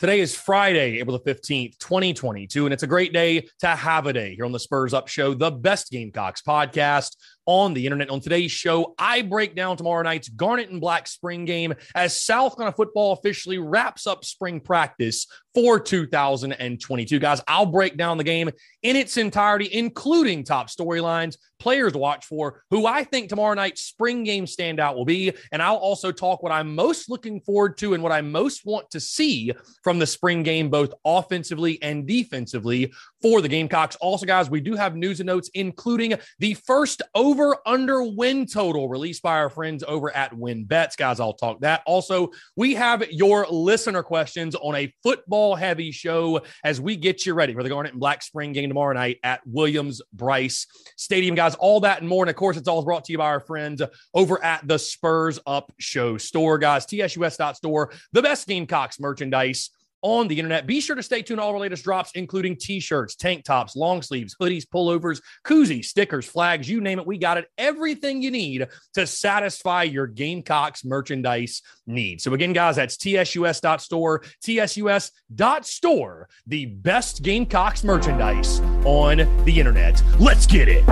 Today is Friday, April the 15th, 2022, and it's a great day to have a day here on the Spurs Up Show, the best Gamecocks podcast on the internet. On today's show, I break down tomorrow night's Garnet and Black spring game as South Carolina football officially wraps up spring practice for 2022. Guys, I'll break down the game in its entirety, including top storylines, players to watch for, who I think tomorrow night's spring game standout will be. And I'll also talk what I'm most looking forward to and what I most want to see from the spring game, both offensively and defensively for the Gamecocks. Also, guys, we do have news and notes, including the first over-under win total released by our friends over at WynnBET. Guys, I'll talk that. Also, we have your listener questions on a football-heavy show as we get you ready for the Garnet and Black spring game tomorrow night at Williams-Brice Stadium. Guys, all that and more. And, of course, it's all brought to you by our friends over at the Spurs Up Show store. Guys, TSUS.store, the best Gamecocks merchandise on the internet. Be sure to stay tuned to all our latest drops, including t-shirts, tank tops, long sleeves, hoodies, pullovers, koozies, stickers, flags, you name it, we got it. Everything you need to satisfy your Gamecocks merchandise needs. So again, guys, that's tsus.store, tsus.store, the best Gamecocks merchandise on the internet. Let's get it.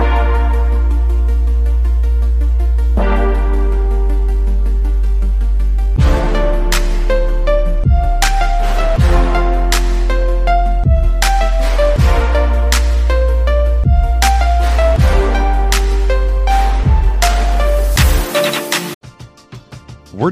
We're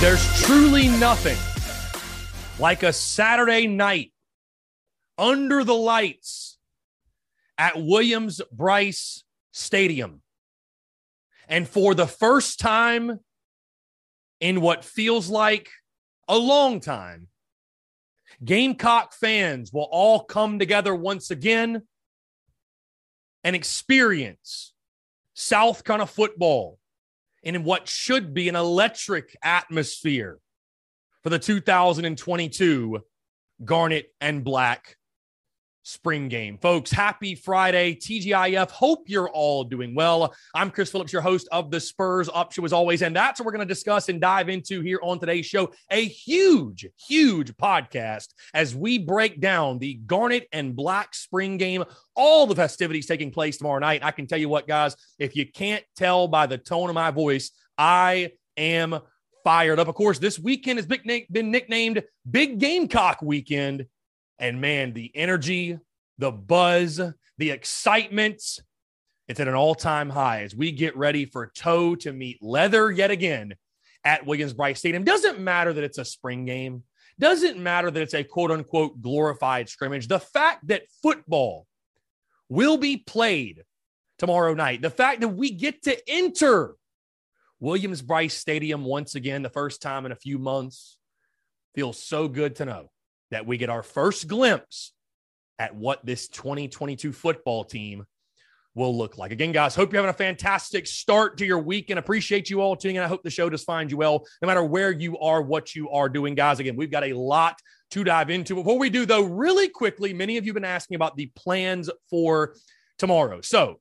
There's truly nothing like a Saturday night under the lights at Williams-Brice Stadium. And for the first time in what feels like a long time, Gamecock fans will all come together once again and experience South Carolina football and in what should be an electric atmosphere for the 2022 Garnet and Black spring game. Folks, happy Friday, TGIF. Hope you're all doing well. I'm Chris Phillips, your host of the Spurs Up Show as always, and that's what we're going to discuss and dive into here on today's show. A huge, huge podcast as we break down the Garnet and Black spring game, all the festivities taking place tomorrow night. I can tell you what, guys, if you can't tell by the tone of my voice, I am fired up. Of course, this weekend has been nicknamed Big Gamecock Weekend. And man, the energy, the buzz, the excitement, it's at an all-time high as we get ready for toe to meet leather yet again at Williams-Brice Stadium. Doesn't matter that it's a spring game. Doesn't matter that it's a quote-unquote glorified scrimmage. The fact that football will be played tomorrow night, the fact that we get to enter Williams-Brice Stadium once again, the first time in a few months, feels so good to know that we get our first glimpse at what this 2022 football team will look like. Again, guys, hope you're having a fantastic start to your week and appreciate you all tuning in. I hope the show does find you well, no matter where you are, what you are doing, guys. Again, we've got a lot to dive into. Before we do, though, really quickly, many of you have been asking about the plans for tomorrow. So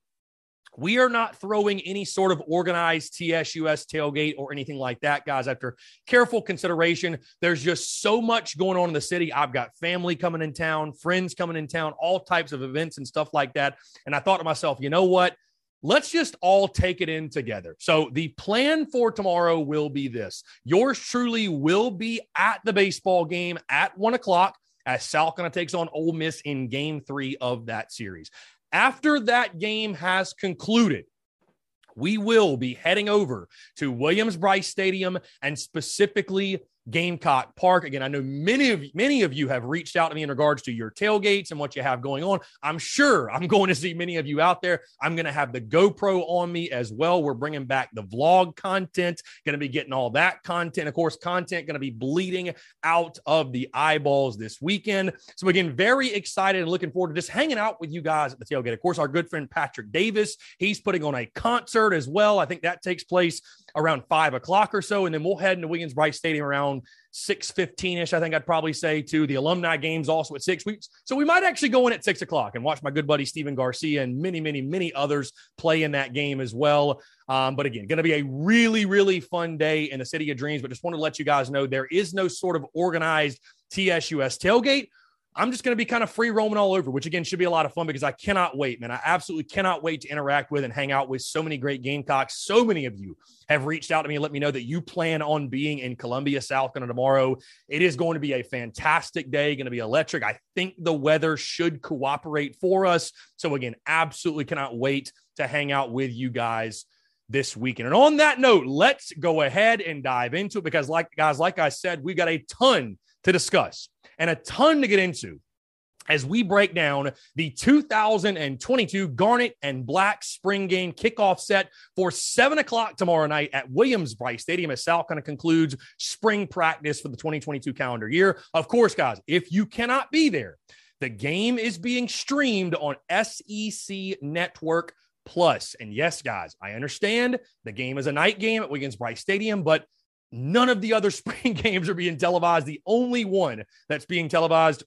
we are not throwing any sort of organized TSUS tailgate or anything like that, guys. After careful consideration, there's just so much going on in the city. I've got family coming in town, friends coming in town, all types of events and stuff like that. And I thought to myself, you know what? Let's just all take it in together. So the plan for tomorrow will be this. Yours truly will be at the baseball game at 1 o'clock as South Carolina takes on Ole Miss in Game 3 of that series. After that game has concluded, we will be heading over to Williams-Brice Stadium and specifically Gamecock Park. Again, I know many of you have reached out to me in regards to your tailgates and what you have going on. I'm sure I'm going to see many of you out there. I'm going to have the GoPro on me as well. We're bringing back the vlog content, going to be getting all that content. Of course, content going to be bleeding out of the eyeballs this weekend. So again, very excited and looking forward to just hanging out with you guys at the tailgate. Of course, our good friend Patrick Davis, he's putting on a concert as well. I think that takes place around 5 o'clock or so. And then we'll head into Williams-Brice Stadium around 6:15-ish, I think I'd probably say, to the alumni games also at 6 weeks. So we might actually go in at 6 o'clock and watch my good buddy Steven Garcia and many others play in that game as well. But again, going to be a really fun day in the City of Dreams. But just want to let you guys know there is no sort of organized TSUS tailgate. I'm just going to be kind of free roaming all over, which again should be a lot of fun because I cannot wait, man. I absolutely cannot wait to interact with and hang out with so many great Gamecocks. So many of you have reached out to me and let me know that you plan on being in Columbia, South Carolina tomorrow. It is going to be a fantastic day, going to be electric. I think the weather should cooperate for us. So again, absolutely cannot wait to hang out with you guys this weekend. And on that note, let's go ahead and dive into it because like I said, we've got a ton to discuss and a ton to get into as we break down the 2022 Garnet and Black Spring Game kickoff set for 7 o'clock tomorrow night at Williams-Brice Stadium as South Carolina concludes spring practice for the 2022 calendar year. Of course, guys, if you cannot be there, the game is being streamed on SEC Network Plus. And yes, guys, I understand the game is a night game at Williams-Brice Stadium, but none of the other spring games are being televised. The only one that's being televised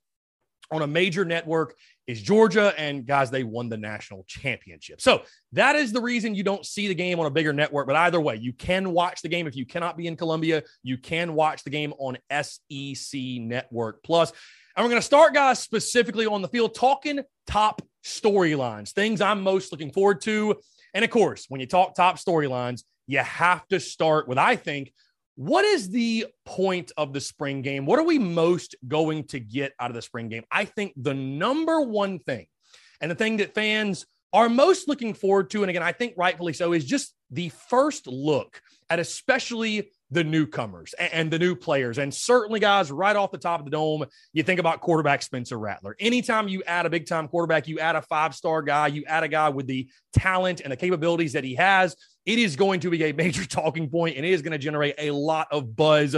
on a major network is Georgia, and guys, they won the national championship. So that is the reason you don't see the game on a bigger network, but either way, you can watch the game. If you cannot be in Columbia, you can watch the game on SEC Network Plus. And we're going to start, guys, specifically on the field, talking top storylines, things I'm most looking forward to. And of course, when you talk top storylines, you have to start with, I think, what is the point of the spring game? What are we most going to get out of the spring game? I think the number one thing, and the thing that fans are most looking forward to, and again, I think rightfully so, is just the first look at especially the newcomers and the new players. And certainly, guys, right off the top of the dome, you think about quarterback Spencer Rattler. Anytime you add a big-time quarterback, you add a five-star guy, you add a guy with the talent and the capabilities that he has, it is going to be a major talking point, and it is going to generate a lot of buzz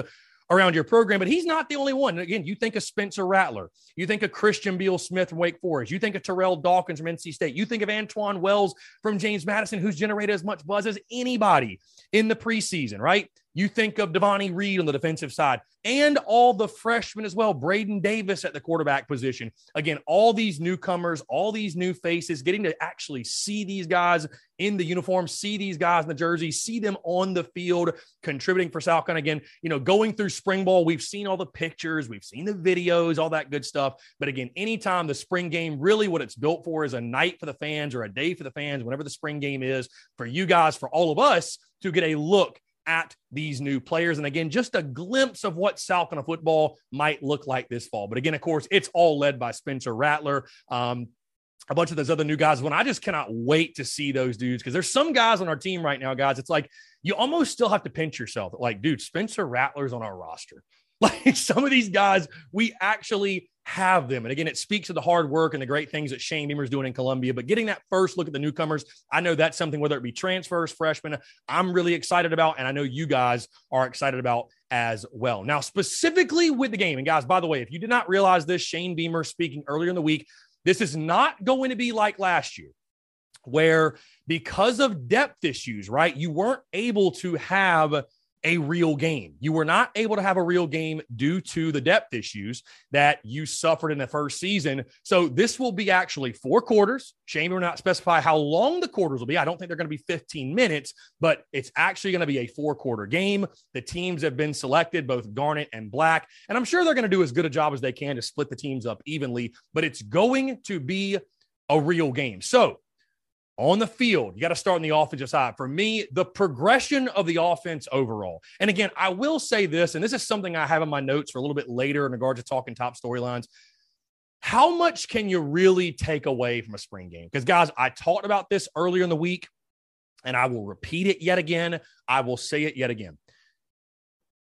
around your program. But he's not the only one. Again, you think of Spencer Rattler. You think of Christian Beal-Smith from Wake Forest. You think of Terrell Dawkins from NC State. You think of Antwane Wells from James Madison, who's generated as much buzz as anybody in the preseason, right? You think of Devonnie Reed on the defensive side and all the freshmen as well, Braden Davis at the quarterback position. Again, all these newcomers, all these new faces, getting to actually see these guys in the uniform, see these guys in the jersey, see them on the field contributing for South Carolina. Again, you know, going through spring ball, we've seen all the pictures, we've seen the videos, all that good stuff. But again, anytime the spring game, really what it's built for is a night for the fans or a day for the fans, whenever the spring game is, for you guys, for all of us to get a look at these new players. And again, just a glimpse of what South Carolina football might look like this fall. But again, of course, it's all led by Spencer Rattler. A bunch of those other new guys. When I just cannot wait to see those dudes, because there's some guys on our team right now, guys, it's like you almost still have to pinch yourself. Like, dude, Spencer Rattler's on our roster. Like, some of these guys, we actually have them. And again, it speaks to the hard work and the great things that Shane Beamer is doing in Columbia. But getting that first look at the newcomers, I know that's something, whether it be transfers, freshmen, I'm really excited about. And I know you guys are excited about as well. Now, specifically with the game, and guys, by the way, if you did not realize this, Shane Beamer speaking earlier in the week, this is not going to be like last year. where because of depth issues, right, you weren't able to have a real game. You were not able to have a real game due to the depth issues that you suffered in the first season. So this will be actually 4 quarters. Shane will not specify how long the quarters will be. I don't think they're going to be 15 minutes, but it's actually going to be a 4-quarter game. The teams have been selected, both Garnet and Black, and I'm sure they're going to do as good a job as they can to split the teams up evenly, but it's going to be a real game. So on the field, you got to start on the offensive side. For me, the progression of the offense overall. And again, I will say this, and this is something I have in my notes for a little bit later in regards to talking top storylines. How much can you really take away from a spring game? Because, guys, I talked about this earlier in the week, and I will repeat it yet again. I will say it yet again.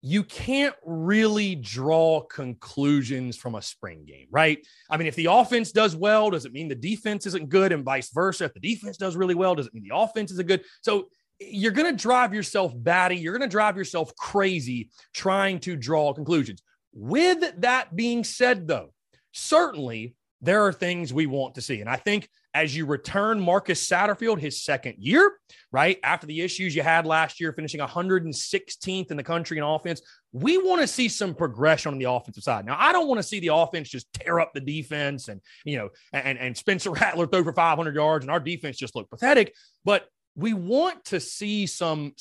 You can't really draw conclusions from a spring game, right? I mean, if the offense does well, does it mean the defense isn't good, and vice versa? If the defense does really well, does it mean the offense isn't good? So you're going to drive yourself batty. You're going to drive yourself crazy trying to draw conclusions. With that being said, though, certainly there are things we want to see. And I think as you return Marcus Satterfield his second year, right, after the issues you had last year, finishing 116th in the country in offense, we want to see some progression on the offensive side. Now, I don't want to see the offense just tear up the defense and, you know, and Spencer Rattler throw for 500 yards and our defense just look pathetic. But we want to see some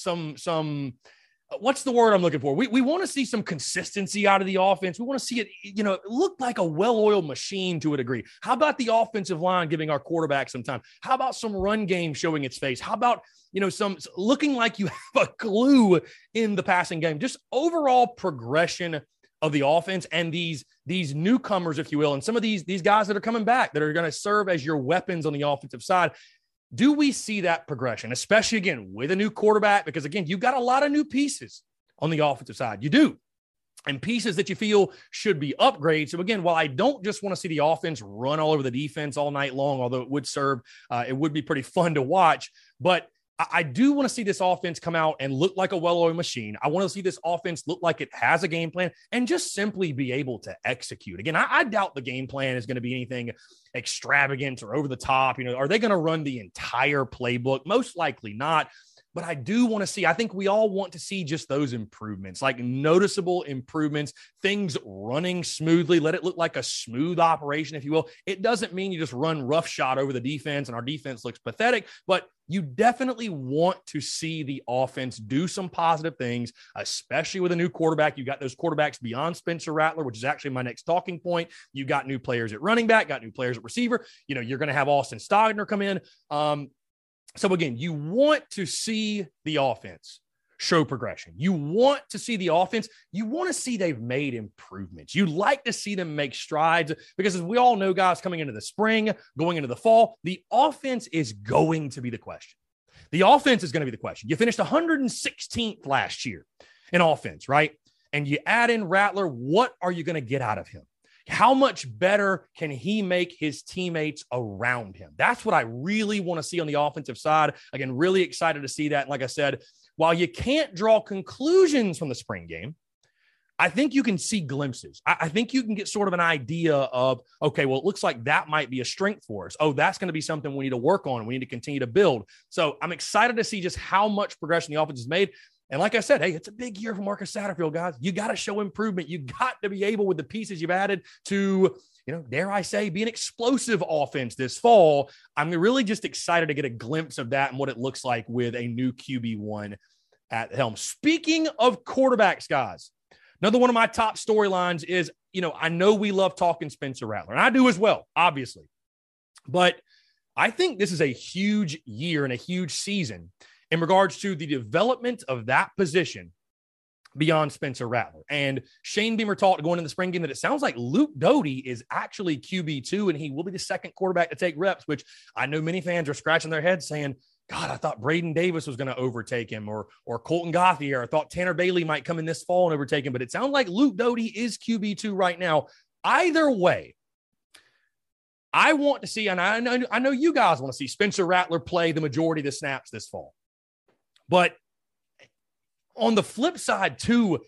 what's the word I'm looking for? We want to see some consistency out of the offense. We want to see it, you know, look like a well-oiled machine to a degree. How about the offensive line giving our quarterback some time? How about some run game showing its face? How about, you know, some looking like you have a glue in the passing game? Just overall progression of the offense and these newcomers, if you will, and some of these guys that are coming back that are going to serve as your weapons on the offensive side. Do we see that progression, especially, again, with a new quarterback? Because, again, you've got a lot of new pieces on the offensive side. You do. And pieces that you feel should be upgrades. So, again, while I don't just want to see the offense run all over the defense all night long, although it would serve, it would be pretty fun to watch, but I do want to see this offense come out and look like a well-oiled machine. I want to see this offense look like it has a game plan and just simply be able to execute. Again, I doubt the game plan is going to be anything extravagant or over the top. You know, are they going to run the entire playbook? Most likely not. But I do want to see, I think we all want to see just those improvements, like noticeable improvements, things running smoothly. Let it look like a smooth operation, if you will. It doesn't mean you just run roughshod over the defense and our defense looks pathetic, but you definitely want to see the offense do some positive things, especially with a new quarterback. You got those quarterbacks beyond Spencer Rattler, which is actually my next talking point. You got new players at running back, got new players at receiver. You know, you're going to have Austin Stogner come in. So, again, you want to see the offense show progression. You want to see the offense. You want to see they've made improvements. You like to see them make strides because, as we all know, guys, coming into the spring, going into the fall, the offense is going to be the question. The offense is going to be the question. You finished 116th last year in offense, right? And you add in Rattler, what are you going to get out of him? How much better can he make his teammates around him? That's what I really want to see on the offensive side. Again, really excited to see that. And like I said, while you can't draw conclusions from the spring game, I think you can see glimpses. I think you can get sort of an idea of, okay, well, it looks like that might be a strength for us. Oh, that's going to be something we need to work on. We need to continue to build. So I'm excited to see just how much progression the offense has made. And like I said, hey, it's a big year for Marcus Satterfield, guys. You got to show improvement. You got to be able, with the pieces you've added, to, you know, dare I say, be an explosive offense this fall. I'm really just excited to get a glimpse of that and what it looks like with a new QB1 at the helm. Speaking of quarterbacks, guys, another one of my top storylines is, you know, I know we love talking Spencer Rattler, and I do as well, obviously. But I think this is a huge year and a huge season in regards to the development of that position beyond Spencer Rattler. And Shane Beamer talked going into the spring game that it sounds like Luke Doty is actually QB2, and he will be the second quarterback to take reps, which I know many fans are scratching their heads saying, God, I thought Braden Davis was going to overtake him, or Colten Gauthier. I thought Tanner Bailey might come in this fall and overtake him, but it sounds like Luke Doty is QB2 right now. Either way, I want to see, and I know you guys want to see Spencer Rattler play the majority of the snaps this fall. But on the flip side, too,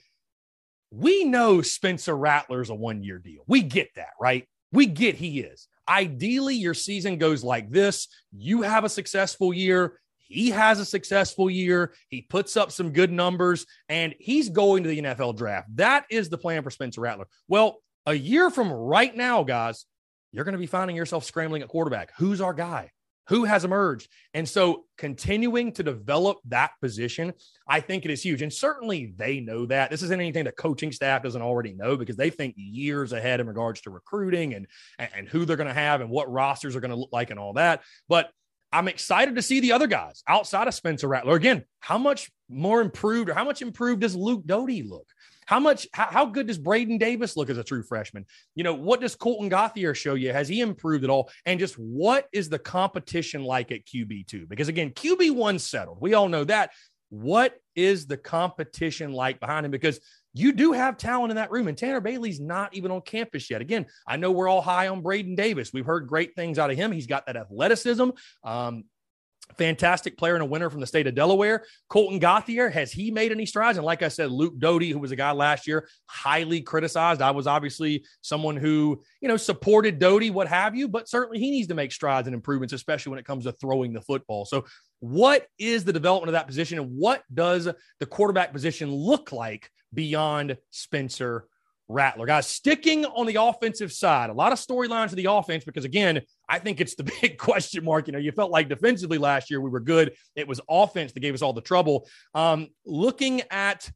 we know Spencer Rattler's a one-year deal. We get that, right? We get he is. Ideally, your season goes like this. You have a successful year. He has a successful year. He puts up some good numbers, and he's going to the NFL draft. That is the plan for Spencer Rattler. Well, a year from right now, guys, you're going to be finding yourself scrambling at quarterback. Who's our guy? Who has emerged? And so continuing to develop that position, I think it is huge. And certainly they know that. This isn't anything the coaching staff doesn't already know, because they think years ahead in regards to recruiting and who they're going to have and what rosters are going to look like and all that. But I'm excited to see the other guys outside of Spencer Rattler. Again, how much more improved or how much improved does Luke Doty look? How good does Braden Davis look as a true freshman? You know, what does Colten Gauthier show you? Has he improved at all? And just what is the competition like at QB2? Because again, QB1 settled. We all know that. What is the competition like behind him? Because you do have talent in that room, and Tanner Bailey's not even on campus yet. Again, I know we're all high on Braden Davis. We've heard great things out of him. He's got that athleticism. Fantastic player and a winner from the state of Delaware. Colten Gauthier, has he made any strides? And like I said, Luke Doty, who was a guy last year, highly criticized. I was obviously someone who, you know, supported Doty, what have you, but certainly he needs to make strides and improvements, especially when it comes to throwing the football. So what is the development of that position, and what does the quarterback position look like beyond Spencer Rattler? Guys, sticking on the offensive side, a lot of storylines to the offense, because again, I think it's the big question mark. You know, you felt like defensively last year we were good. It was offense that gave us all the trouble. Looking at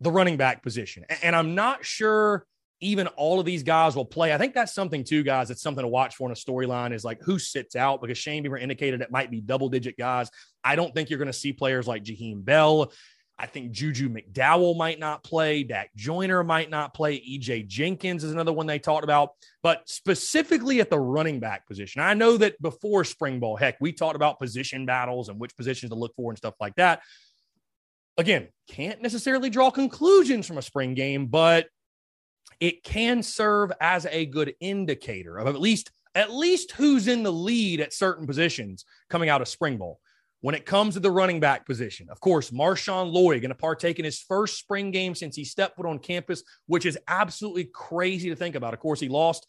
the running back position, and I'm not sure even all of these guys will play. I think that's something too, guys. It's something to watch for in a storyline, is like who sits out, because Shane Beamer indicated it might be double-digit guys. I don't think you're going to see players like Jaheim Bell. I think Juju McDowell might not play. Dak Joyner might not play. E.J. Jenkins is another one they talked about. But specifically at the running back position, I know that before spring ball, heck, we talked about position battles and which positions to look for and stuff like that. Again, can't necessarily draw conclusions from a spring game, but it can serve as a good indicator of at least who's in the lead at certain positions coming out of spring ball. When it comes to the running back position, of course, Marshawn Lloyd going to partake in his first spring game since he stepped foot on campus, which is absolutely crazy to think about. Of course, he lost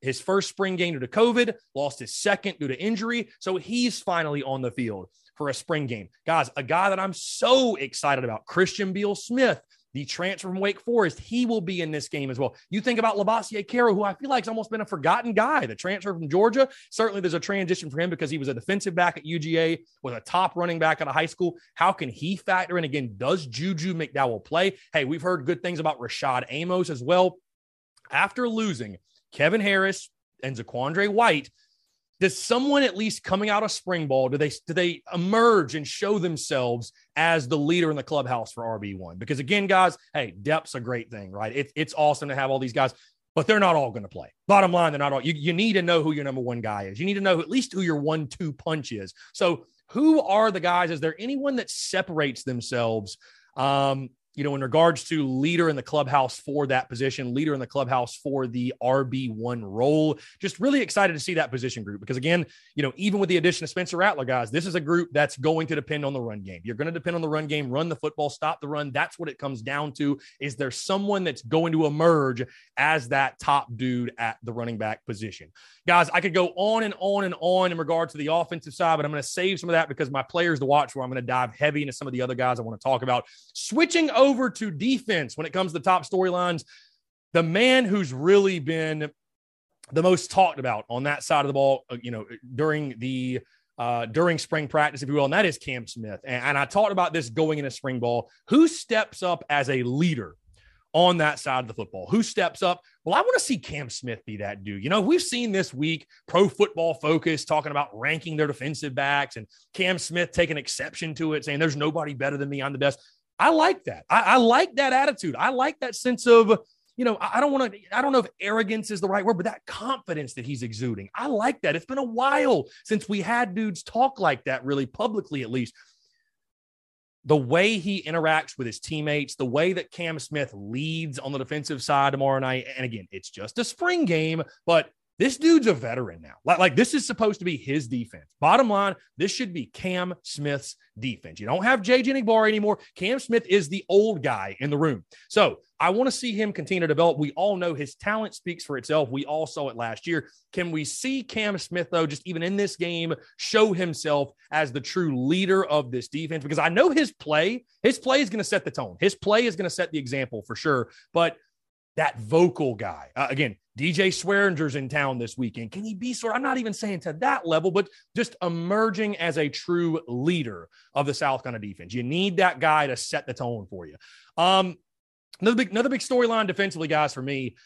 his first spring game due to COVID, lost his second due to injury, so he's finally on the field for a spring game. Guys, a guy that I'm so excited about, Christian Beal-Smith, the transfer from Wake Forest, he will be in this game as well. You think about Lavasier Carroll, who I feel like has almost been a forgotten guy, the transfer from Georgia. Certainly there's a transition for him because he was a defensive back at UGA, was a top running back out of high school. How can he factor in? Again, does Juju McDowell play? Hey, we've heard good things about Rashad Amos as well. After losing Kevin Harris and Zaquandre White, does someone at least coming out of spring ball, do they emerge and show themselves as the leader in the clubhouse for RB1? Because again, guys, hey, depth's a great thing, right? It's awesome to have all these guys, but they're not all going to play. Bottom line, they're not all. You need to know who your number one guy is. You need to know at least who your 1-2 punch is. So who are the guys? Is there anyone that separates themselves, you know, in regards to leader in the clubhouse for that position, leader in the clubhouse for the RB1 role? Just really excited to see that position group, because again, you know, even with the addition of Spencer Rattler, guys, this is a group that's going to depend on the run game. You're going to depend on the run game, run the football, stop the run. That's what it comes down to. Is there someone that's going to emerge as that top dude at the running back position? Guys, I could go on and on and on in regard to the offensive side, but I'm going to save some of that because my players to watch, where I'm going to dive heavy into some of the other guys I want to talk about. Switching over to defense, when it comes to the top storylines, the man who's really been the most talked about on that side of the ball, you know, during spring practice, if you will, and that is Cam Smith. And I talked about this going into spring ball. Who steps up as a leader on that side of the football? Who steps up? Well, I want to see Cam Smith be that dude. You know, we've seen this week Pro Football Focus talking about ranking their defensive backs, and Cam Smith taking exception to it, saying there's nobody better than me, I'm the best. I like that. I like that attitude. I like that sense of, you know, I don't know if arrogance is the right word, but that confidence that he's exuding. I like that. It's been a while since we had dudes talk like that, really publicly, at least. The way he interacts with his teammates, the way that Cam Smith leads on the defensive side tomorrow night. And again, it's just a spring game, but This dude's a veteran now. Like this is supposed to be his defense. Bottom line, this should be Cam Smith's defense. You don't have J.J. Enagbare anymore. Cam Smith is the old guy in the room. So I want to see him continue to develop. We all know his talent speaks for itself. We all saw it last year. Can we see Cam Smith, though, just even in this game, show himself as the true leader of this defense? Because I know his play is going to set the tone. His play is going to set the example for sure. But that vocal guy, again, DJ Swearinger's in town this weekend. Can he be sort of, I'm not even saying to that level, but just emerging as a true leader of the South Carolina defense? You need that guy to set the tone for you. Another big storyline defensively, guys, for me,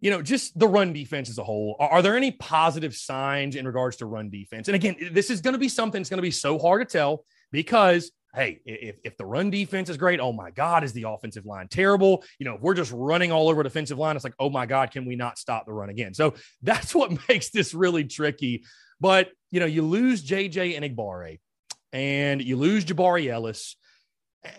you know, just the run defense as a whole. Are there any positive signs in regards to run defense? And again, this is going to be something that's going to be so hard to tell because, hey, if the run defense is great, oh my God, is the offensive line terrible? You know, if we're just running all over defensive line, it's like, oh my God, can we not stop the run again? So that's what makes this really tricky. But, you know, you lose J.J. Enagbare and you lose Jabari Ellis.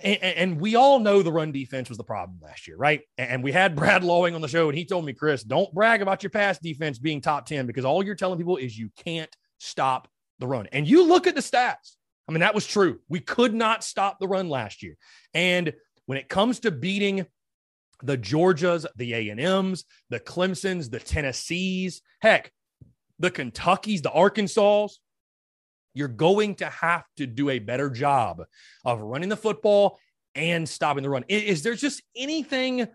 And we all know the run defense was the problem last year, right? And we had Brad Lowing on the show and he told me, Chris, don't brag about your pass defense being top 10 because all you're telling people is you can't stop the run. And you look at the stats. I mean, that was true. We could not stop the run last year. And when it comes to beating the Georgias, the A&Ms, the Clemsons, the Tennessees, heck, the Kentuckys, the Arkansas, you're going to have to do a better job of running the football and stopping the run. Is there just anything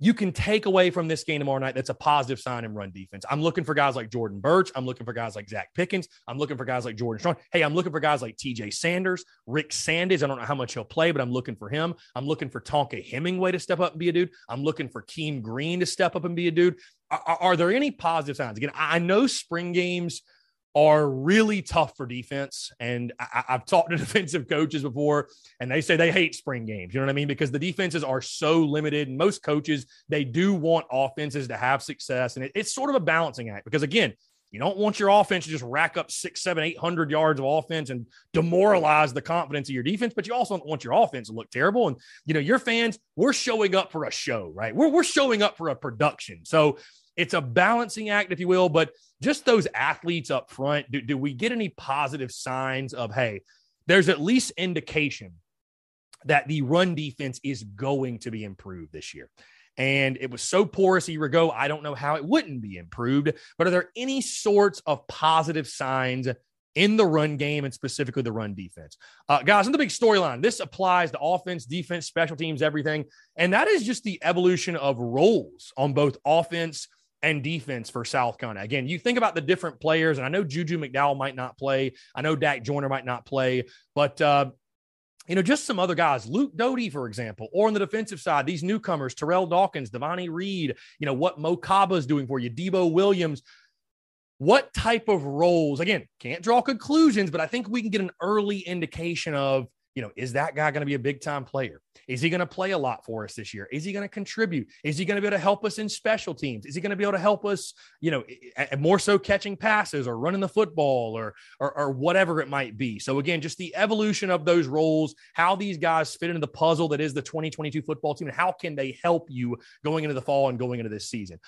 you can take away from this game tomorrow night that's a positive sign in run defense? I'm looking for guys like Jordan Burch. I'm looking for guys like Zach Pickens. I'm looking for guys like Jordan Strong. Hey, I'm looking for guys like TJ Sanders, Rick Sanders. I don't know how much he'll play, but I'm looking for him. I'm looking for Tonka Hemingway to step up and be a dude. I'm looking for Keem Green to step up and be a dude. Are there any positive signs? Again, I know spring games are really tough for defense. And I've talked to defensive coaches before, and they say they hate spring games. You know what I mean? Because the defenses are so limited. And most coaches, they do want offenses to have success. And it's sort of a balancing act because, again, you don't want your offense to just rack up 600, 700, 800 yards of offense and demoralize the confidence of your defense, but you also don't want your offense to look terrible. And, you know, your fans, we're showing up for a show, right? We're showing up for a production. So it's a balancing act, if you will, but just those athletes up front, do we get any positive signs of, hey, there's at least indication that the run defense is going to be improved this year? And it was so porous a year ago, I don't know how it wouldn't be improved, but are there any sorts of positive signs in the run game and specifically the run defense? Guys, in the big storyline, this applies to offense, defense, special teams, everything. And that is just the evolution of roles on both offense and defense for South Carolina. Again, you think about the different players, and I know Juju McDowell might not play. I know Dak Joyner might not play, but you know, just some other guys, Luke Doty, for example, or on the defensive side, these newcomers, Terrell Dawkins, Devonnie Reed, you know, what Mo Kaba is doing for you, Debo Williams, what type of roles, again, can't draw conclusions, but I think we can get an early indication of, you know, is that guy going to be a big-time player? Is he going to play a lot for us this year? Is he going to contribute? Is he going to be able to help us in special teams? Is he going to be able to help us, you know, more so catching passes or running the football or whatever it might be? So, again, just the evolution of those roles, how these guys fit into the puzzle that is the 2022 football team, and how can they help you going into the fall and going into this season?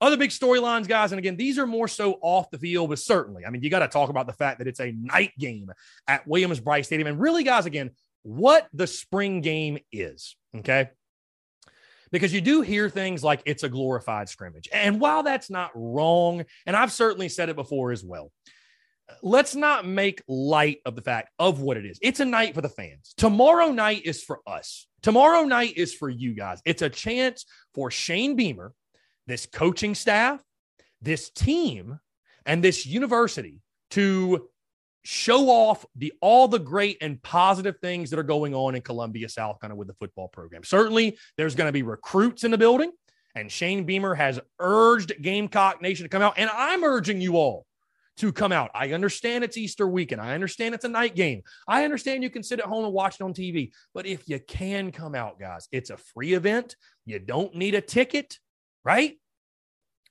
Other big storylines, guys, and again, these are more so off the field, but certainly, I mean, you got to talk about the fact that it's a night game at Williams-Brice Stadium. And really, guys, again, what the spring game is, okay? Because you do hear things like it's a glorified scrimmage. And while that's not wrong, and I've certainly said it before as well, let's not make light of the fact of what it is. It's a night for the fans. Tomorrow night is for us. Tomorrow night is for you guys. It's a chance for Shane Beamer, this coaching staff, this team, and this university to show off all the great and positive things that are going on in Columbia, South Carolina with the football program. Certainly, there's going to be recruits in the building, and Shane Beamer has urged Gamecock Nation to come out, and I'm urging you all to come out. I understand it's Easter weekend. I understand it's a night game. I understand you can sit at home and watch it on TV, but if you can come out, guys, it's a free event. You don't need a ticket, right?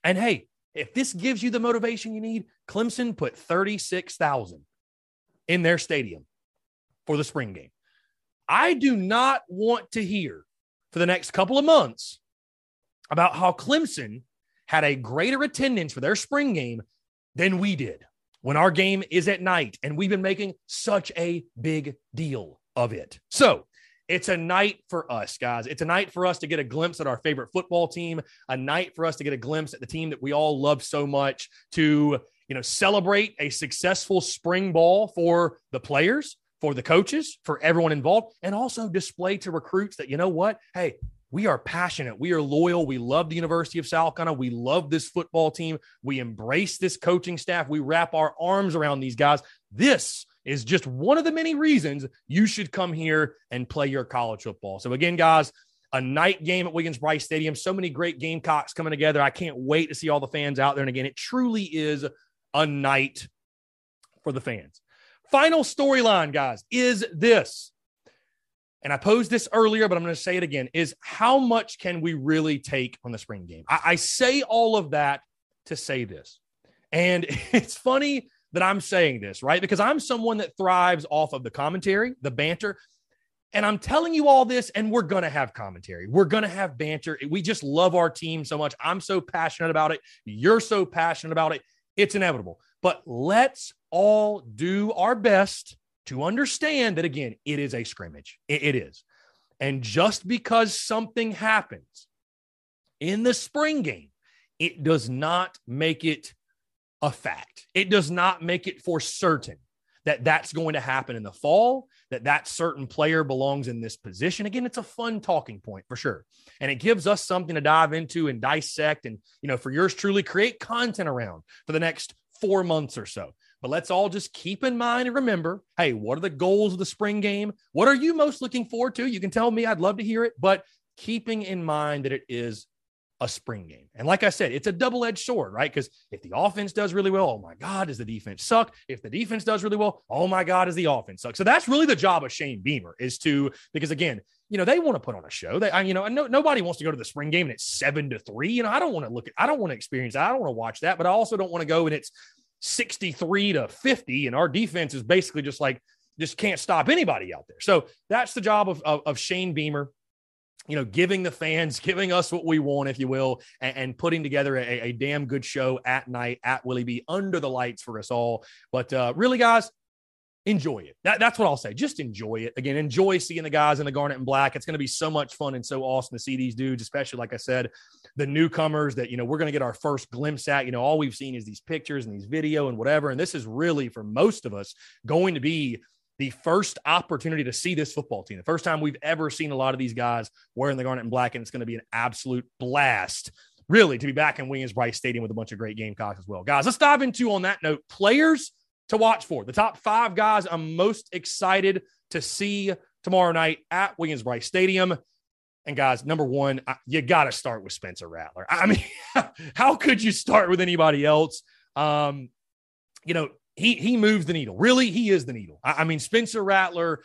And hey, if this gives you the motivation you need, Clemson put 36,000 in their stadium for the spring game. I do not want to hear for the next couple of months about how Clemson had a greater attendance for their spring game than we did when our game is at night. And we've been making such a big deal of it. So it's a night for us, guys. It's a night for us to get a glimpse at our favorite football team, a night for us to get a glimpse at the team that we all love so much, to, you know, celebrate a successful spring ball for the players, for the coaches, for everyone involved, and also display to recruits that, you know what, hey, we are passionate. We are loyal. We love the University of South Carolina. We love this football team. We embrace this coaching staff. We wrap our arms around these guys. This is just one of the many reasons you should come here and play your college football. So again, guys, a night game at Williams-Brice Stadium. So many great Gamecocks coming together. I can't wait to see all the fans out there. And again, it truly is a night for the fans. Final storyline, guys, is this. And I posed this earlier, but I'm going to say it again, is how much can we really take on the spring game? I say all of that to say this. And it's funny that I'm saying this, right? Because I'm someone that thrives off of the commentary, the banter. And I'm telling you all this, and we're going to have commentary. We're going to have banter. We just love our team so much. I'm so passionate about it. You're so passionate about it. It's inevitable. But let's all do our best to understand that, again, it is a scrimmage. It is. And just because something happens in the spring game, it does not make it a fact. It does not make it for certain that that's going to happen in the fall, that that certain player belongs in this position. Again, it's a fun talking point for sure. And it gives us something to dive into and dissect and, you know, for yours truly, create content around for the next 4 months or so. But let's all just keep in mind and remember, hey, what are the goals of the spring game? What are you most looking forward to? You can tell me, I'd love to hear it, but keeping in mind that it is a spring game. And like I said, it's a double-edged sword, right? Because if the offense does really well, oh my God, does the defense suck? If the defense does really well, oh my God, does the offense suck? So that's really the job of Shane Beamer is to, because again, you know, they want to put on a show. Nobody wants to go to the spring game and it's 7-3. You know, I don't want to look at, I don't want to experience that. I don't want to watch that, but I also don't want to go and it's 63-50. And our defense is basically just like, just can't stop anybody out there. So that's the job of Shane Beamer, you know, giving the fans, giving us what we want, if you will, and putting together a damn good show at night at Willie B under the lights for us all. But really, guys, enjoy it. That's what I'll say. Just enjoy it. Again, enjoy seeing the guys in the Garnet and Black. It's going to be so much fun and so awesome to see these dudes, especially, like I said, the newcomers that, you know, we're going to get our first glimpse at. You know, all we've seen is these pictures and these video and whatever. And this is really, for most of us, going to be the first opportunity to see this football team, the first time we've ever seen a lot of these guys wearing the Garnet and Black. And it's going to be an absolute blast, really, to be back in Williams-Brice Stadium with a bunch of great Gamecocks as well. Guys, let's dive into, on that note, players to watch for. The top five guys I'm most excited to see tomorrow night at Williams-Brice Stadium. And guys, number one, you got to start with Spencer Rattler. I mean, how could you start with anybody else? You know, he moves the needle. Really, he is the needle. I mean, Spencer Rattler,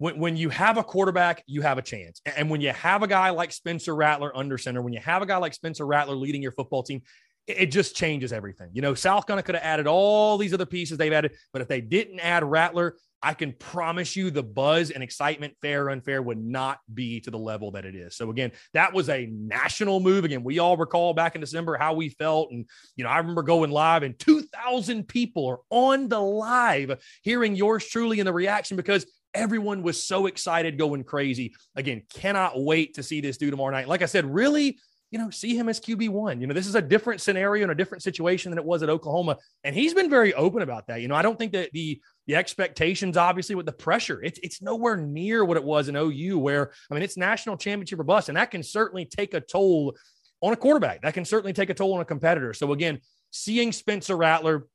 when you have a quarterback, you have a chance. And when you have a guy like Spencer Rattler under center, when you have a guy like Spencer Rattler leading your football team, it just changes everything. You know, South Carolina could have added all these other pieces they've added, but if they didn't add Rattler, I can promise you the buzz and excitement, fair or unfair, would not be to the level that it is. So again, that was a national move. Again, we all recall back in December how we felt. And, you know, I remember going live and 2,000 people are on the live hearing yours truly in the reaction because everyone was so excited, going crazy. Again, cannot wait to see this dude tomorrow night. Like I said, really, you know, see him as QB1. You know, this is a different scenario and a different situation than it was at Oklahoma. And he's been very open about that. You know, I don't think that the expectations, obviously, with the pressure, it's nowhere near what it was in OU where, I mean, it's national championship or bust, and that can certainly take a toll on a quarterback. That can certainly take a toll on a competitor. So again, seeing Spencer Rattler,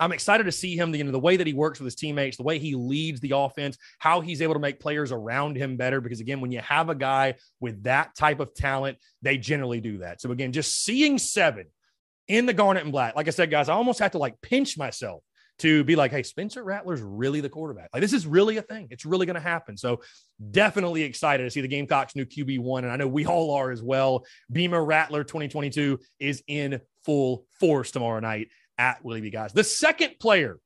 I'm excited to see him, you know, the way that he works with his teammates, the way he leads the offense, how he's able to make players around him better. Because again, when you have a guy with that type of talent, they generally do that. So again, just seeing seven in the Garnet and Black. Like I said, guys, I almost had to like pinch myself to be like, hey, Spencer Rattler's really the quarterback. Like, this is really a thing. It's really going to happen. So definitely excited to see the Gamecocks' new QB1. And I know we all are as well. Beamer Rattler 2022 is in full force tomorrow night at Willie B, guys. The second player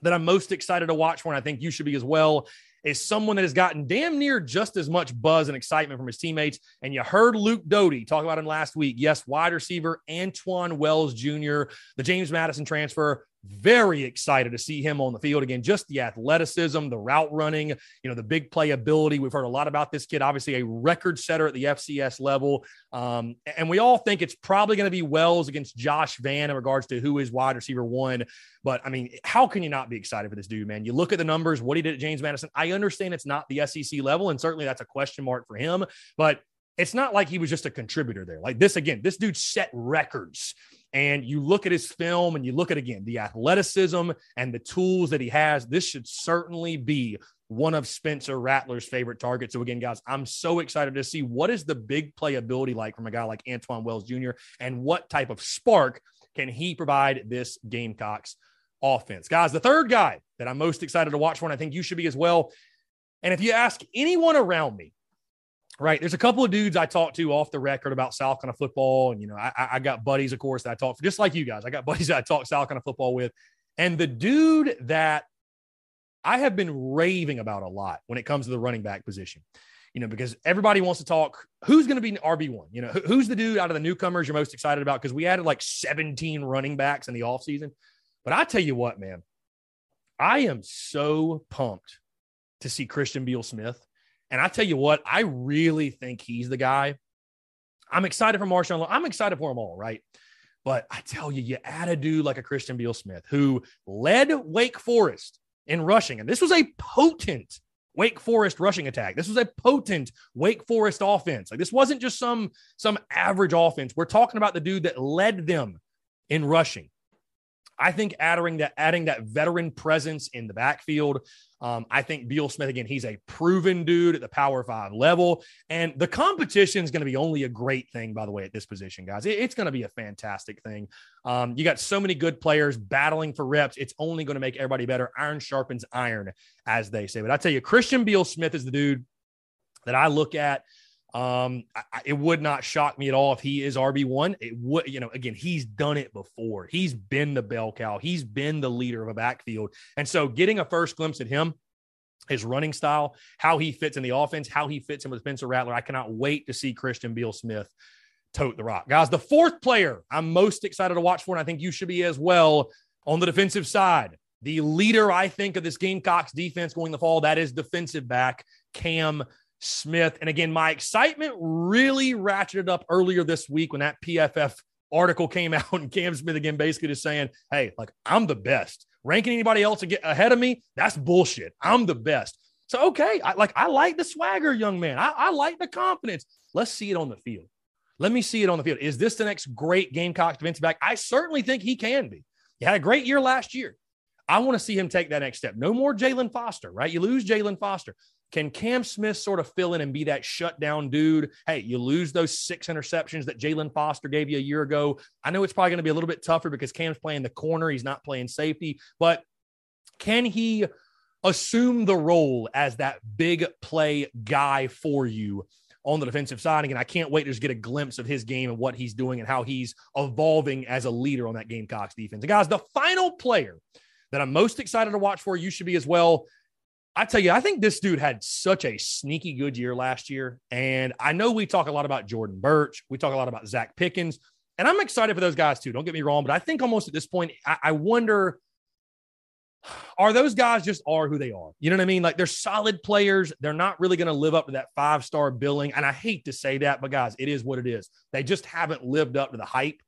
that I'm most excited to watch for, and I think you should be as well, is someone that has gotten damn near just as much buzz and excitement from his teammates. And you heard Luke Doty talk about him last week. Yes, wide receiver Antwane Wells Jr., the James Madison transfer. Very excited to see him on the field again. Just the athleticism, the route running, the big playability. We've heard a lot about this kid, obviously a record setter at the FCS level. And we all think it's probably going to be Wells against Josh Vann in regards to who is wide receiver one. But I mean, how can you not be excited for this dude, man? You look at the numbers, what he did at James Madison. I understand it's not the SEC level, and certainly that's a question mark for him, but it's not like he was just a contributor there. Like this dude set records. And you look at his film and you look at, again, the athleticism and the tools that he has. This should certainly be one of Spencer Rattler's favorite targets. So, again, guys, I'm so excited to see what is the big playability like from a guy like Antwane Wells Jr. and what type of spark can he provide this Gamecocks offense. Guys, the third guy that I'm most excited to watch for, and I think you should be as well, and if you ask anyone around me, right, there's a couple of dudes I talked to off the record about South Carolina football. And, I got buddies, of course, that I talk to, just like you guys. I got buddies that I talk South Carolina football with. And the dude that I have been raving about a lot when it comes to the running back position, because everybody wants to talk, who's going to be an RB1? Who's the dude out of the newcomers you're most excited about? Because we added like 17 running backs in the offseason. But I tell you what, man, I am so pumped to see Christian Beal-Smith. And I tell you what, I really think he's the guy. I'm excited for Marshawn Lloyd. I'm excited for them all, right? But I tell you, you add a dude like a Christian Beal-Smith who led Wake Forest in rushing. And this was a potent Wake Forest rushing attack. This was a potent Wake Forest offense. Like this wasn't just some average offense. We're talking about the dude that led them in rushing. I think adding that veteran presence in the backfield. I think Beal-Smith, again, he's a proven dude at the Power 5 level. And the competition is going to be only a great thing, by the way, at this position, guys. It's going to be a fantastic thing. You got so many good players battling for reps. It's only going to make everybody better. Iron sharpens iron, as they say. But I tell you, Christian Beal-Smith is the dude that I look at. It would not shock me at all if he is RB1. It would, again, he's done it before. He's been the bell cow. He's been the leader of a backfield. And so getting a first glimpse at him, his running style, how he fits in the offense, how he fits in with Spencer Rattler, I cannot wait to see Christian Beal-Smith tote the rock. Guys, the fourth player I'm most excited to watch for, and I think you should be as well, on the defensive side, the leader, I think, of this Gamecocks defense going the fall, that is defensive back Cam Smith. And again, my excitement really ratcheted up earlier this week when that PFF article came out and Cam Smith again basically just saying, hey, like, I'm the best. Ranking anybody else to get ahead of me, that's bullshit. I'm the best. So, okay, I like the swagger, young man. I like the confidence. Let's see it on the field. Let me see it on the field. Is this the next great Gamecocks defensive back? I certainly think he can be. He had a great year last year. I want to see him take that next step. No more Jaylan Foster, right? You lose Jaylan Foster. Can Cam Smith sort of fill in and be that shutdown dude? Hey, you lose those 6 interceptions that Jaylan Foster gave you a year ago. I know it's probably going to be a little bit tougher because Cam's playing the corner. He's not playing safety. But can he assume the role as that big play guy for you on the defensive side? Again, I can't wait to just get a glimpse of his game and what he's doing and how he's evolving as a leader on that Gamecocks defense. And guys, the final player that I'm most excited to watch for, you should be as well, I tell you, I think this dude had such a sneaky good year last year. And I know we talk a lot about Jordan Burch. We talk a lot about Zach Pickens. And I'm excited for those guys too. Don't get me wrong. But I think almost at this point, I wonder, are those guys just are who they are? You know what I mean? Like, they're solid players. They're not really going to live up to that 5-star billing. And I hate to say that, but guys, it is what it is. They just haven't lived up to the hype.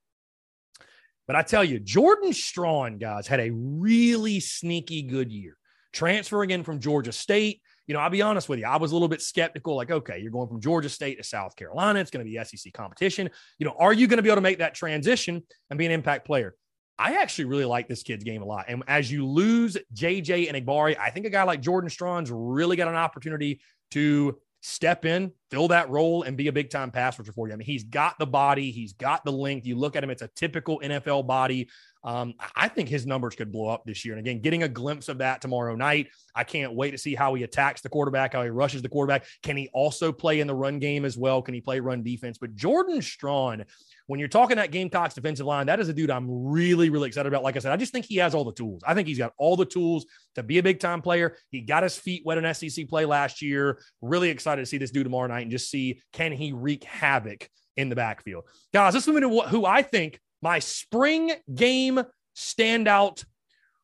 But I tell you, Jordan Strong, guys, had a really sneaky good year. Transferring in from Georgia State, I'll be honest with you, I was a little bit skeptical, like, okay, you're going from Georgia State to South Carolina. It's going to be SEC competition. Are you going to be able to make that transition and be an impact player? I actually really like this kid's game a lot. And as you lose J.J. Enagbare, I think a guy like Jordan Strong's really got an opportunity to step in fill that role and be a big time pass rusher for you. I mean, he's got the body, he's got the length. You look at him, it's a typical NFL body. I think his numbers could blow up this year. And again, getting a glimpse of that tomorrow night, I can't wait to see how he attacks the quarterback, how he rushes the quarterback. Can he also play in the run game as well? Can he play run defense? But Jordan Strong, when you're talking that Gamecocks defensive line, that is a dude I'm really, really excited about. Like I said, I just think he has all the tools. I think he's got all the tools to be a big time player. He got his feet wet in SEC play last year. Really excited to see this dude tomorrow night and just see, can he wreak havoc in the backfield? Guys, let's move into who I think my spring game standout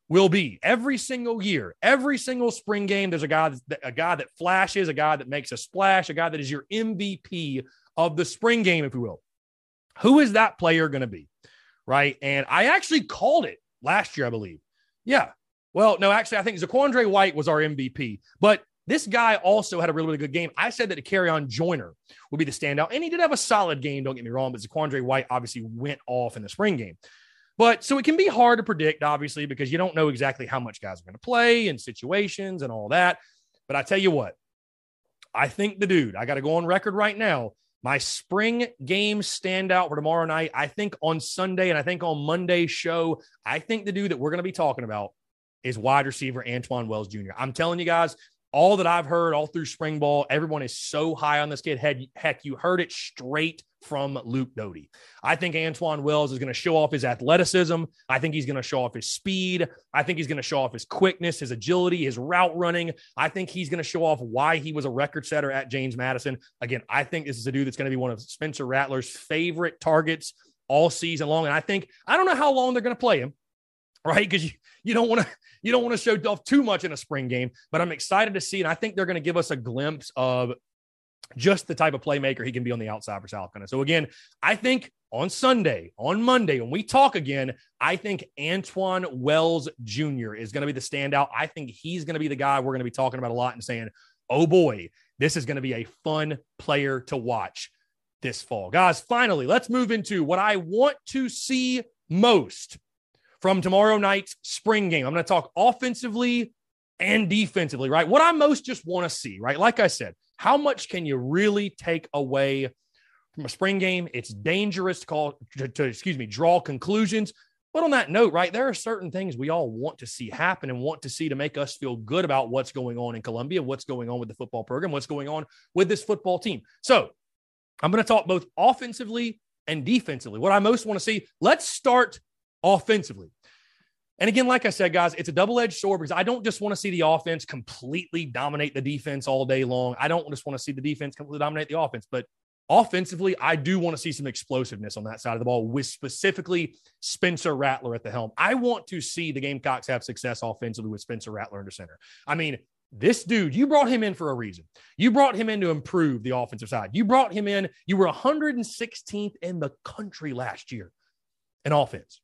will be. Every single year, every single spring game, there's a guy that flashes, a guy that makes a splash, a guy that is your MVP of the spring game, if you will. Who is that player going to be, right? And I actually called it last year, I believe. Yeah. Well, no, actually, I think Zaquandre White was our MVP, but this guy also had a really, really good game. I said that Terrell Joyner would be the standout, and he did have a solid game, don't get me wrong, but Zaquandre White obviously went off in the spring game. But so it can be hard to predict, obviously, because you don't know exactly how much guys are going to play and situations and all that. But I tell you what, I think the dude, I got to go on record right now, my spring game standout for tomorrow night, I think on Sunday and I think on Monday's show, I think the dude that we're going to be talking about is wide receiver Antwane Wells Jr. I'm telling you guys, all that I've heard all through spring ball, everyone is so high on this kid. Heck, you heard it straight from Luke Doty. I think Antwane Wells is going to show off his athleticism. I think he's going to show off his speed. I think he's going to show off his quickness, his agility, his route running. I think he's going to show off why he was a record setter at James Madison. Again, I think this is a dude that's going to be one of Spencer Rattler's favorite targets all season long. And I don't know how long they're going to play him, right? Because you don't want to show off too much in a spring game, but I'm excited to see. And I think they're going to give us a glimpse of just the type of playmaker he can be on the outside for South Carolina. So again, I think on Sunday, on Monday, when we talk again, I think Antwane Wells Jr. is going to be the standout. I think he's going to be the guy we're going to be talking about a lot and saying, oh boy, this is going to be a fun player to watch this fall. Guys, finally, let's move into what I want to see most from tomorrow night's spring game. I'm going to talk offensively and defensively, right? What I most just want to see, right? Like I said, how much can you really take away from a spring game? It's dangerous to draw conclusions. But on that note, right, there are certain things we all want to see happen and want to see to make us feel good about what's going on in Columbia, what's going on with the football program, what's going on with this football team. So I'm going to talk both offensively and defensively. What I most want to see, let's start offensively. And again, like I said, guys, it's a double-edged sword because I don't just want to see the offense completely dominate the defense all day long. I don't just want to see the defense completely dominate the offense. But offensively, I do want to see some explosiveness on that side of the ball with specifically Spencer Rattler at the helm. I want to see the Gamecocks have success offensively with Spencer Rattler under center. I mean, this dude, you brought him in for a reason. You brought him in to improve the offensive side. You brought him in. You were 116th in the country last year in offense.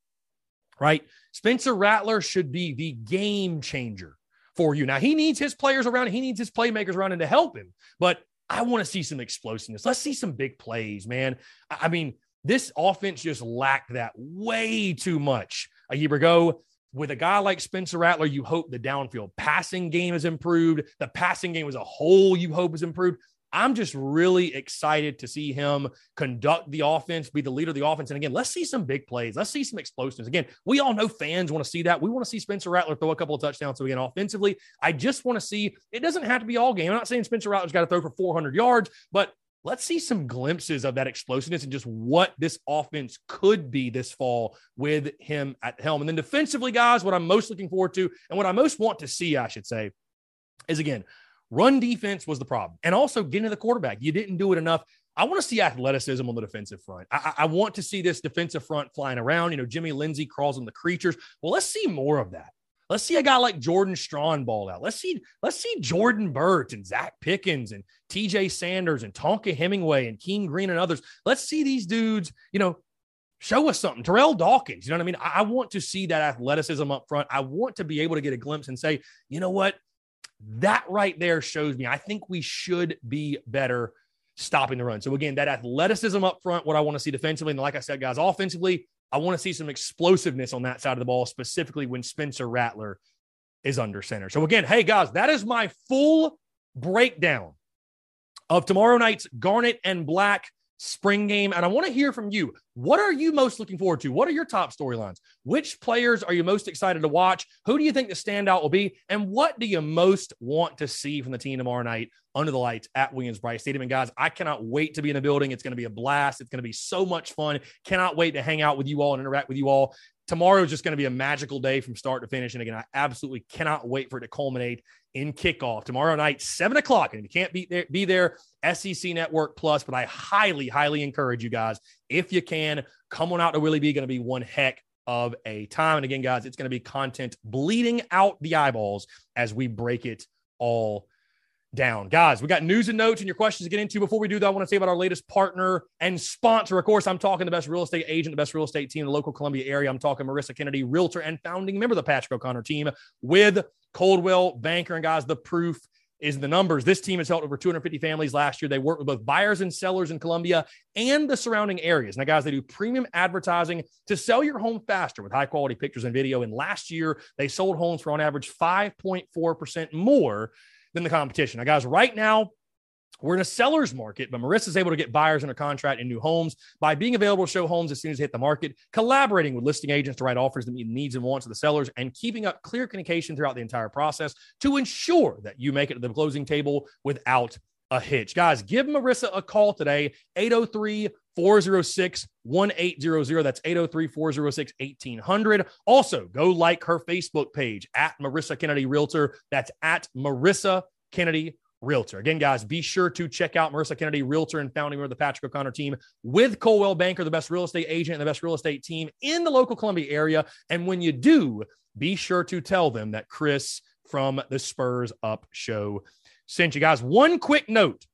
Right? Spencer Rattler should be the game changer for you. Now, he needs his players around. He needs his playmakers around and to help him. But I want to see some explosiveness. Let's see some big plays, man. I mean, this offense just lacked that way too much a year ago. With a guy like Spencer Rattler, you hope the downfield passing game is improved. The passing game as a whole, you hope, is improved. I'm just really excited to see him conduct the offense, be the leader of the offense. And again, let's see some big plays. Let's see some explosives. Again, we all know fans want to see that. We want to see Spencer Rattler throw a couple of touchdowns. So again, offensively, I just want to see, it doesn't have to be all game. I'm not saying Spencer Rattler's got to throw for 400 yards, but let's see some glimpses of that explosiveness and just what this offense could be this fall with him at the helm. And then defensively, guys, what I'm most looking forward to and what I most want to see, I should say, is again, run defense was the problem. And also getting to the quarterback. You didn't do it enough. I want to see athleticism on the defensive front. I want to see this defensive front flying around. You know, Jimmy Lindsey crawls on the creatures. Well, let's see more of that. Let's see a guy like Jordan Strong ball out. Let's see Jordan Burch and Zach Pickens and TJ Sanders and Tonka Hemingway and Keen Green and others. Let's see these dudes, you know, show us something. Terrell Dawkins, you know what I mean? I want to see that athleticism up front. I want to be able to get a glimpse and say, you know what? That right there shows me I think we should be better stopping the run. So again, that athleticism up front, what I want to see defensively. And like I said, guys, offensively, I want to see some explosiveness on that side of the ball, specifically when Spencer Rattler is under center. So again, hey guys, that is my full breakdown of tomorrow night's Garnet and Black spring game. And I want to hear from you. What are you most looking forward to? What are your top storylines? Which players are you most excited to watch? Who do you think the standout will be? And what do you most want to see from the team tomorrow night under the lights at Williams-Brice Stadium? And guys, I cannot wait to be in the building. It's going to be a blast. It's going to be so much fun. Cannot wait to hang out with you all and interact with you all. Tomorrow is just going to be a magical day from start to finish. And again, I absolutely cannot wait for it to culminate in kickoff tomorrow night, 7:00. And if you can't be there, SEC Network Plus. But I highly, highly encourage you guys, if you can, come on out to Willie B. Going to be one heck of a time. And again, guys, it's going to be content bleeding out the eyeballs as we break it all down. Guys, we got news and notes and your questions to get into. Before we do that, I want to say about our latest partner and sponsor. Of course, I'm talking the best real estate agent, the best real estate team in the local Columbia area. I'm talking Marissa Kennedy, realtor and founding member of the Patrick O'Connor team with Coldwell Banker. And guys, the proof is the numbers. This team has helped over 250 families last year. They work with both buyers and sellers in Columbia and the surrounding areas. Now, guys, they do premium advertising to sell your home faster with high-quality pictures and video. And last year, they sold homes for on average 5.4% more than the competition. Now, guys, right now, we're in a seller's market, but Marissa's able to get buyers under contract in new homes by being available to show homes as soon as they hit the market, collaborating with listing agents to write offers that meet the needs and wants of the sellers, and keeping up clear communication throughout the entire process to ensure that you make it to the closing table without a hitch. Guys, give Marissa a call today, 803-406-1800. That's 803-406-1800. Also, go like her Facebook page at Marissa Kennedy Realtor. That's at Marissa Kennedy Realtor. Again, guys, be sure to check out Marissa Kennedy Realtor and founding member of the Patrick O'Connor team with Coldwell Banker, the best real estate agent and the best real estate team in the local Columbia area. And when you do, be sure to tell them that Chris from the Spurs Up Show sent you. Guys, one quick note.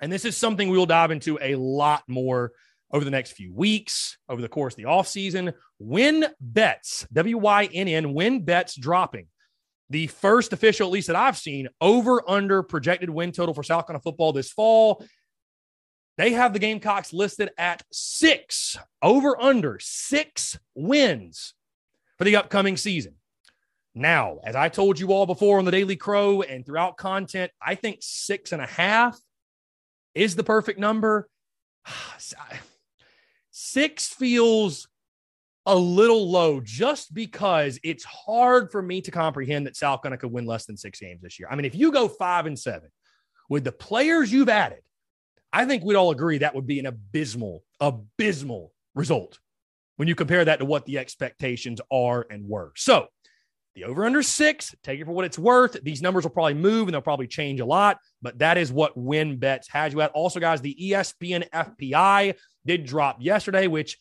And this is something we will dive into a lot more over the next few weeks, over the course of the offseason. WynnBET, W-Y-N-N, WynnBET's dropping the first official, at least that I've seen, over-under projected win total for South Carolina football this fall. They have the Gamecocks listed at 6, over-under, 6 wins for the upcoming season. Now, as I told you all before on the Daily Crow and throughout content, I think 6.5 is the perfect number. 6 feels a little low just because it's hard for me to comprehend that South Carolina could win less than 6 games this year. I mean, if you go 5-7 with the players you've added, I think we'd all agree that would be an abysmal result when you compare that to what the expectations are and were. So the over under 6, take it for what it's worth. These numbers will probably move and they'll probably change a lot, but that is what WynnBET has you at. Also, guys, the ESPN FPI did drop yesterday, which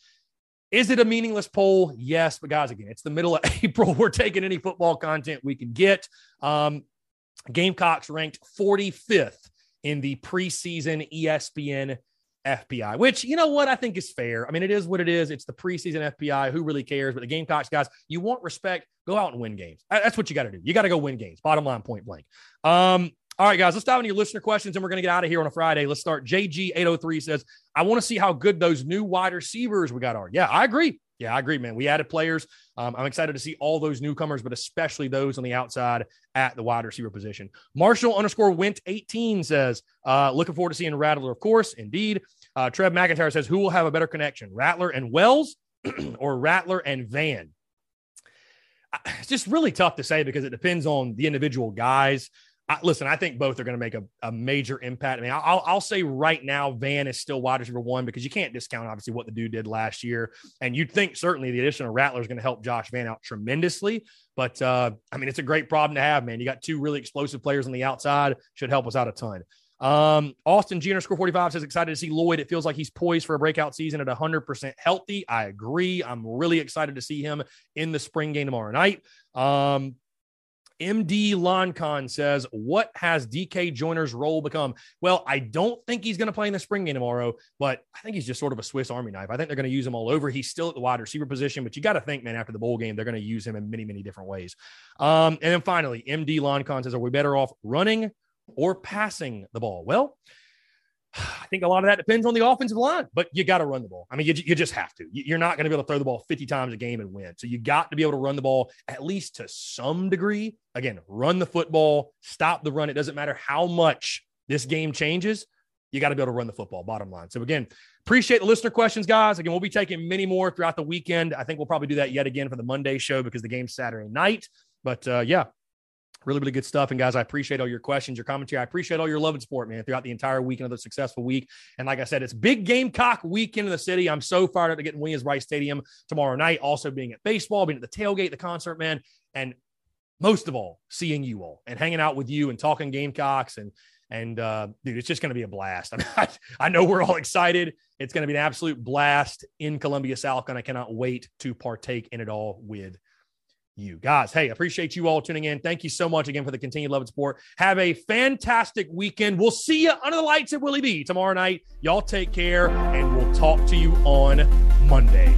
is it a meaningless poll? Yes, but guys, again, it's the middle of April. We're taking any football content we can get. Gamecocks ranked 45th in the preseason ESPN FPI, which, you know what, I think is fair. I mean, it is what it is. It's the preseason FPI. Who really cares? But the Gamecocks, guys, you want respect, go out and win games. That's what you got to do. You got to go win games. Bottom line, point blank. All right, guys, let's dive into your listener questions, and we're going to get out of here on a Friday. Let's start. JG803 says, I want to see how good those new wide receivers we got are. Yeah, I agree. Man. We added players. I'm excited to see all those newcomers, but especially those on the outside at the wide receiver position. Marshall_Went18 says, looking forward to seeing Rattler, of course. Indeed. Trev McIntyre says, who will have a better connection, Rattler and Wells or Rattler and Vann? It's just really tough to say because it depends on the individual guys. Listen, I think both are going to make a major impact. I mean, I'll say right now, Vann is still wide receiver 1 because you can't discount, obviously, what the dude did last year. And you'd think certainly the addition of Rattler is going to help Josh Vann out tremendously. But, I mean, it's a great problem to have, man. You got 2 really explosive players on the outside. Should help us out a ton. Austin G_45 says, excited to see Lloyd. It feels like he's poised for a breakout season at 100% healthy. I agree. I'm really excited to see him in the spring game tomorrow night. MD Loncon says, what has DK Joyner's role become? Well, I don't think he's going to play in the spring game tomorrow, but I think he's just sort of a Swiss Army knife. I think they're going to use him all over. He's still at the wide receiver position, but you got to think, man, after the bowl game, they're going to use him in many, many different ways. And then finally, MD Loncon says, are we better off running or passing the ball? Well, I think a lot of that depends on the offensive line, but you got to run the ball. I mean, you just have to. You're not going to be able to throw the ball 50 times a game and win. So you got to be able to run the ball at least to some degree. Again, run the football, stop the run. It doesn't matter how much this game changes, you got to be able to run the football, bottom line. So, again, appreciate the listener questions, guys. Again, we'll be taking many more throughout the weekend. I think we'll probably do that yet again for the Monday show because the game's Saturday night. But, yeah, really, really good stuff. And, guys, I appreciate all your questions, your commentary. I appreciate all your love and support, man, throughout the entire week, another successful week. And, like I said, it's big Gamecock weekend in the city. I'm so fired up to get in Williams-Brice Stadium tomorrow night, also being at baseball, being at the tailgate, the concert, man, and most of all, seeing you all and hanging out with you and talking Gamecocks and dude, it's just going to be a blast. I mean, I know we're all excited. It's going to be an absolute blast in Columbia, South, and I cannot wait to partake in it all with you guys. Hey, I appreciate you all tuning in. Thank you so much again for the continued love and support. Have a fantastic weekend. We'll see you under the lights at Willie B tomorrow night. Y'all take care, and we'll talk to you on Monday.